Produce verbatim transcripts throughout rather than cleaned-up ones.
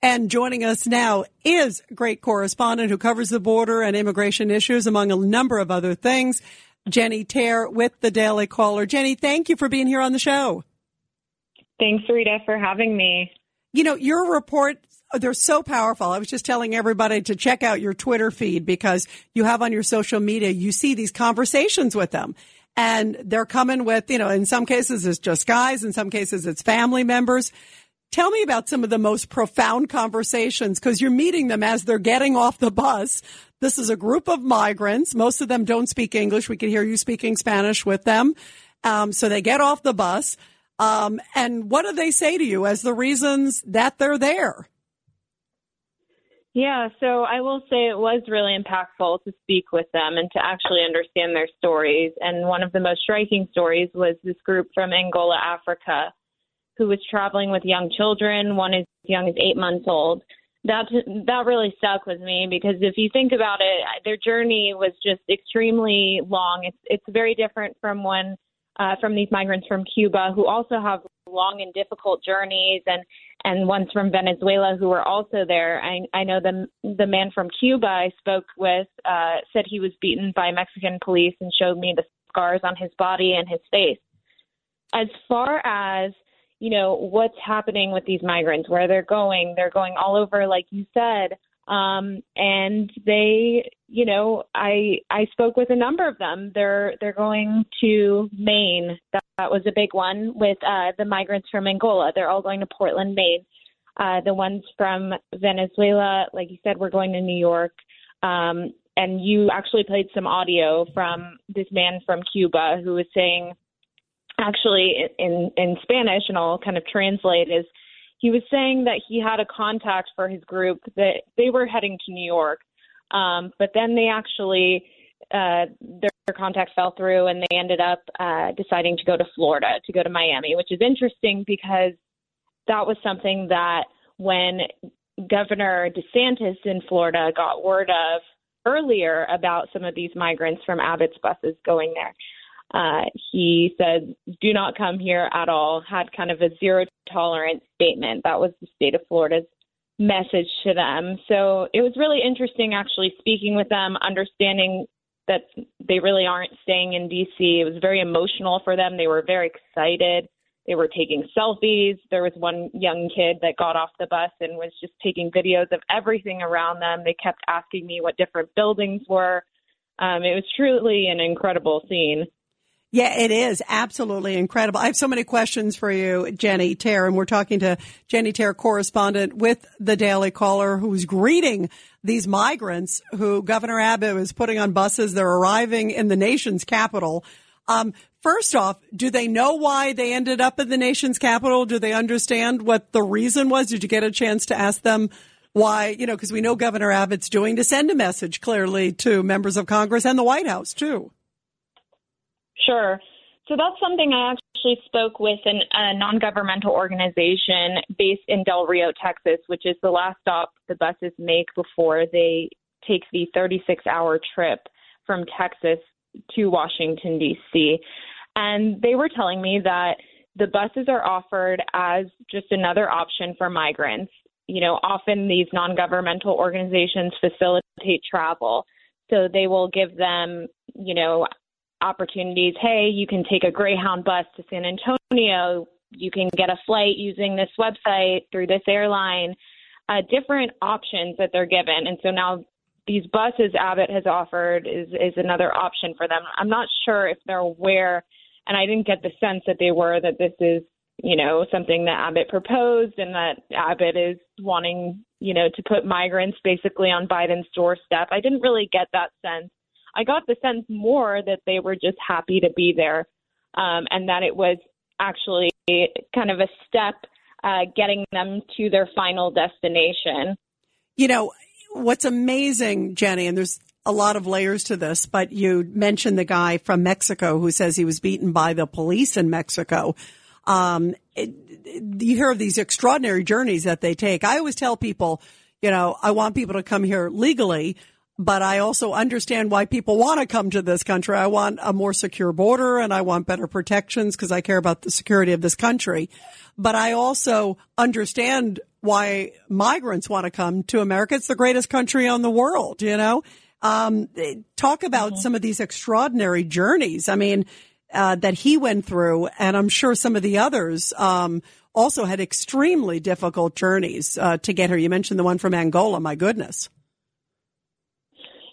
And joining us now is great correspondent who covers the border and immigration issues, among a number of other things, Jennie Taer with the Daily Caller. Jennie, thank you for being here on the show. Thanks, Rita, for having me. You know, your reports, they're so powerful. I was just telling everybody to check out your Twitter feed, because you have on your social media, you see these conversations with them. And they're coming with, you know, in some cases it's just guys, in some cases it's family members. Tell me about some of the most profound conversations, because you're meeting them as they're getting off the bus. This is a group of migrants. Most of them don't speak English. We could hear you speaking Spanish with them. Um, so they get off the bus. Um, and what do they say to you as the reasons that they're there? Yeah, so I will say it was really impactful to speak with them and to actually understand their stories. And one of the most striking stories was this group from Angola, Africa, who was traveling with young children. One is as young as eight months old. That that really stuck with me, because if you think about it, their journey was just extremely long. It's it's very different from when uh, from these migrants from Cuba, who also have long and difficult journeys, and and ones from Venezuela who were also there. I, I know the the man from Cuba I spoke with uh, said he was beaten by Mexican police and showed me the scars on his body and his face. As far as you know, what's happening with these migrants, where they're going. They're going all over, like you said. Um, and they, you know, I I spoke with a number of them. They're they're going to Maine. That, that was a big one with uh, the migrants from Angola. They're all going to Portland, Maine. Uh, the ones from Venezuela, like you said, we're going to New York. Um, and you actually played some audio from this man from Cuba who was saying, actually in, in Spanish, and I'll kind of translate, is he was saying that he had a contact for his group that they were heading to New York. Um, but then they actually, uh, their contact fell through, and they ended up uh, deciding to go to Florida, to go to Miami, which is interesting because that was something that when Governor DeSantis in Florida got word of earlier about some of these migrants from Abbott's buses going there. Uh, he said, do not come here at all, had kind of a zero tolerance statement. That was the state of Florida's message to them. So it was really interesting actually speaking with them, understanding that they really aren't staying in D C. It was very emotional for them. They were very excited. They were taking selfies. There was one young kid that got off the bus and was just taking videos of everything around them. They kept asking me what different buildings were. Um, it was truly an incredible scene. Yeah, it is absolutely incredible. I have so many questions for you, Jennie Taer, and we're talking to Jennie Taer, correspondent with the Daily Caller, who's greeting these migrants who Governor Abbott is putting on buses. They're arriving in the nation's capital. Um, first off, do they know why they ended up in the nation's capital? Do they understand what the reason was? Did you get a chance to ask them why? You know, because we know Governor Abbott's doing to send a message clearly to members of Congress and the White House, too. Sure. So that's something I actually spoke with an, a non-governmental organization based in Del Rio, Texas, which is the last stop the buses make before they take the thirty-six hour trip from Texas to Washington, D C. And they were telling me that the buses are offered as just another option for migrants. You know, often these non-governmental organizations facilitate travel, so they will give them, you know, opportunities. Hey, you can take a Greyhound bus to San Antonio. You can get a flight using this website through this airline, uh, different options that they're given. And so now these buses Abbott has offered is, is another option for them. I'm not sure if they're aware, and I didn't get the sense that they were, that this is, you know, something that Abbott proposed and that Abbott is wanting, you know, to put migrants basically on Biden's doorstep. I didn't really get that sense. I got the sense more that they were just happy to be there, um, and that it was actually kind of a step uh, getting them to their final destination. You know, what's amazing, Jennie, and there's a lot of layers to this, but you mentioned the guy from Mexico who says he was beaten by the police in Mexico. Um, it, it, you hear of these extraordinary journeys that they take. I always tell people, you know, I want people to come here legally, but I also understand why people want to come to this country. I want a more secure border, and I want better protections because I care about the security of this country. But I also understand why migrants want to come to America. It's the greatest country on the world, you know. Um, talk about mm-hmm. some of these extraordinary journeys, I mean, uh, that he went through. And I'm sure some of the others um, also had extremely difficult journeys uh, to get here. You mentioned the one from Angola. My goodness.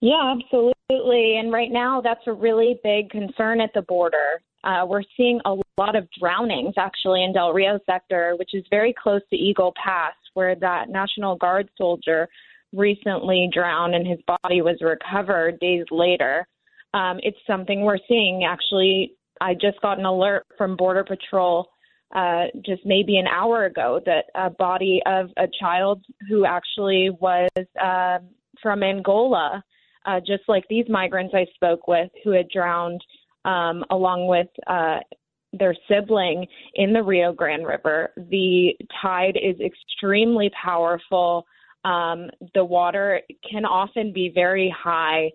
Yeah, absolutely. And right now, that's a really big concern at the border. Uh, we're seeing a lot of drownings, actually, in Del Rio sector, which is very close to Eagle Pass, where that National Guard soldier recently drowned and his body was recovered days later. Um, it's something we're seeing. Actually, I just got an alert from Border Patrol uh, just maybe an hour ago that a body of a child who actually was uh, from Angola, Uh, just like these migrants I spoke with who had drowned um, along with uh, their sibling in the Rio Grande River. The tide is extremely powerful. Um, the water can often be very high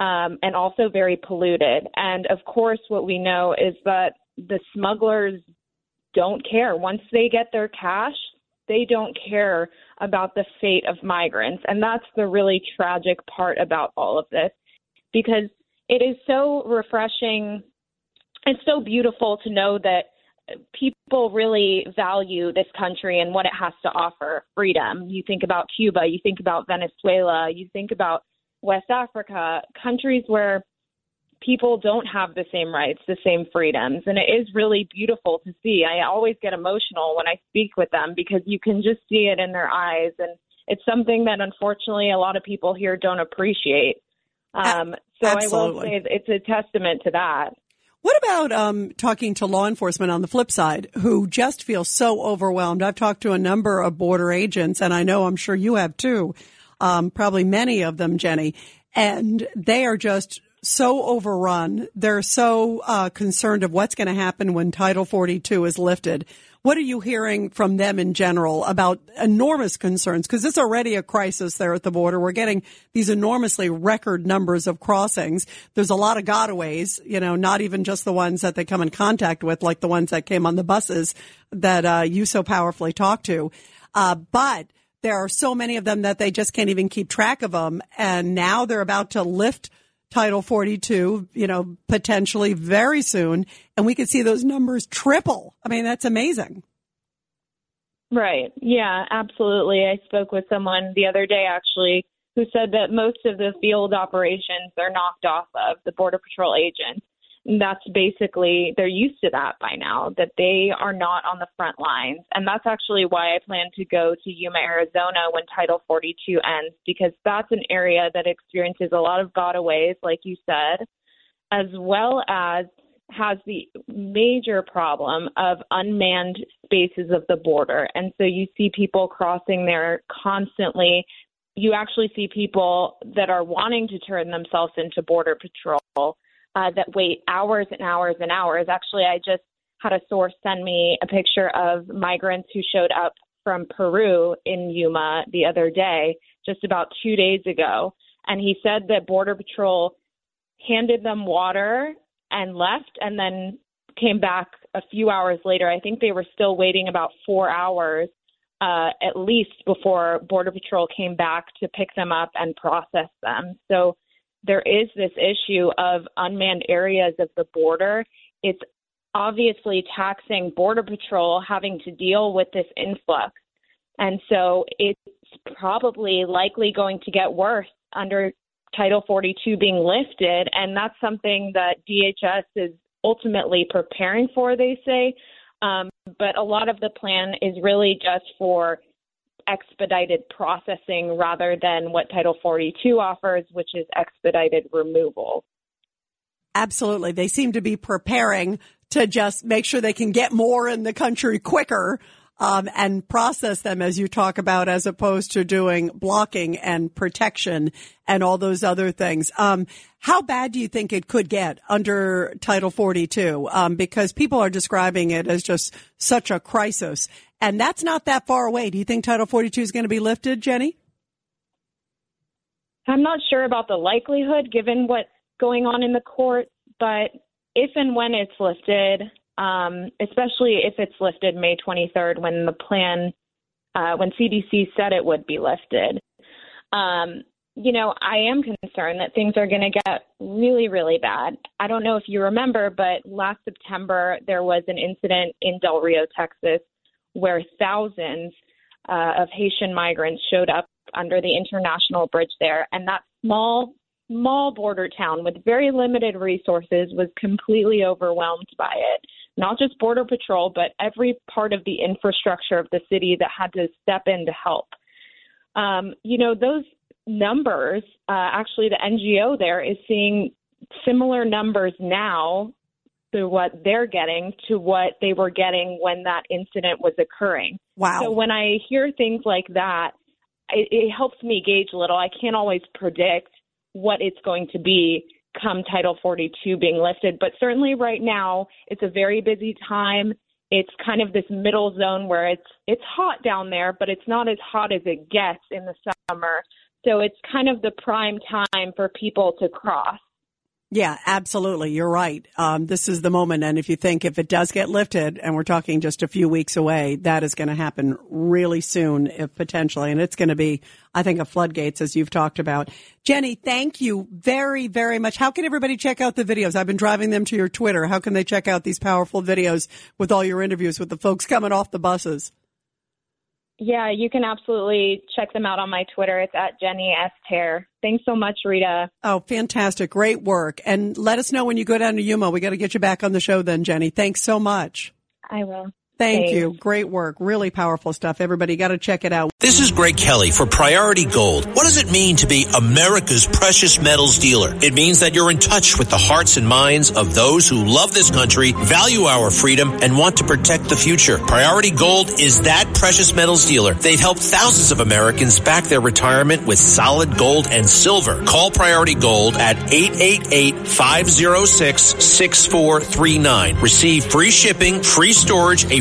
um, and also very polluted. And of course, what we know is that the smugglers don't care. Once they get their cash, they don't care about the fate of migrants. And that's the really tragic part about all of this, because it is so refreshing and so beautiful to know that people really value this country and what it has to offer, freedom. You think about Cuba, you think about Venezuela, you think about West Africa, countries where people don't have the same rights, the same freedoms. And it is really beautiful to see. I always get emotional when I speak with them because you can just see it in their eyes. And it's something that, unfortunately, a lot of people here don't appreciate. Um, so absolutely. I will say it's a testament to that. What about um, talking to law enforcement on the flip side who just feel so overwhelmed? I've talked to a number of border agents, and I know I'm sure you have too, um, probably many of them, Jennie, and they are just so overrun. They're so uh, concerned of what's going to happen when Title forty-two is lifted. What are you hearing from them in general about enormous concerns? Because it's already a crisis there at the border. We're getting these enormously record numbers of crossings. There's a lot of gotaways, you know, not even just the ones that they come in contact with, like the ones that came on the buses that uh, you so powerfully talked to. Uh, but there are so many of them that they just can't even keep track of them. And now they're about to lift Title forty-two, you know, potentially very soon. And we could see those numbers triple. I mean, that's amazing. Right. Yeah, absolutely. I spoke with someone the other day, actually, who said that most of the field operations are knocked off of the Border Patrol agents. And that's basically, they're used to that by now, that they are not on the front lines. And that's actually why I plan to go to Yuma, Arizona when Title forty-two ends, because that's an area that experiences a lot of gotaways, like you said, as well as has the major problem of unmanned spaces of the border. And so you see people crossing there constantly. You actually see people that are wanting to turn themselves into Border Patrol Uh, that wait hours and hours and hours. Actually, I just had a source send me a picture of migrants who showed up from Peru in Yuma the other day, just about two days ago. And he said that Border Patrol handed them water and left and then came back a few hours later. I think they were still waiting about four hours uh, at least before Border Patrol came back to pick them up and process them. So there is this issue of unmanned areas of the border. It's obviously taxing Border Patrol having to deal with this influx. And so it's probably likely going to get worse under Title forty-two being lifted. And that's something that D H S is ultimately preparing for, they say. Um, but a lot of the plan is really just for expedited processing rather than what Title forty-two offers, which is expedited removal. Absolutely. They seem to be preparing to just make sure they can get more in the country quicker um, and process them, as you talk about, as opposed to doing blocking and protection and all those other things. Um, how bad do you think it could get under Title forty-two? Um, because people are describing it as just such a crisis. And that's not that far away. Do you think Title forty-two is going to be lifted, Jennie? I'm not sure about the likelihood, given what's going on in the court. But if and when it's lifted, um, especially if it's lifted May twenty-third, when the plan uh, when C D C said it would be lifted. Um, you know, I am concerned that things are going to get really, really bad. I don't know if you remember, but last September, there was an incident in Del Rio, Texas, where thousands uh, of Haitian migrants showed up under the international bridge there. And that small, small border town with very limited resources was completely overwhelmed by it. Not just Border Patrol, but every part of the infrastructure of the city that had to step in to help. Um, you know, those numbers, uh, actually the N G O there is seeing similar numbers now to what they're getting to what they were getting when that incident was occurring. Wow. So when I hear things like that, it, it helps me gauge a little. I can't always predict what it's going to be come Title forty-two being lifted. But certainly right now, it's a very busy time. It's kind of this middle zone where it's it's hot down there, but it's not as hot as it gets in the summer. So it's kind of the prime time for people to cross. Yeah, absolutely. You're right. Um, this is the moment. And if you think if it does get lifted, and we're talking just a few weeks away, that is going to happen really soon, if potentially. And it's going to be, I think, a floodgates, as you've talked about. Jennie, thank you very, very much. How can everybody check out the videos? I've been driving them to your Twitter. How can they check out these powerful videos with all your interviews with the folks coming off the buses? Yeah, you can absolutely check them out on my Twitter. It's at Jennie Taer. Thanks so much, Rita. Oh, fantastic. Great work. And let us know when you go down to Yuma. We got to get you back on the show then, Jennie. Thanks so much. I will. Thank Thanks. you. Great work. Really powerful stuff. Everybody got to check it out. This is Greg Kelly for Priority Gold. What does it mean to be America's precious metals dealer? It means that you're in touch with the hearts and minds of those who love this country, value our freedom, and want to protect the future. Priority Gold is that precious metals dealer. They've helped thousands of Americans back their retirement with solid gold and silver. Call Priority Gold at eight eight eight, five oh six, six four three nine. Receive free shipping, free storage, a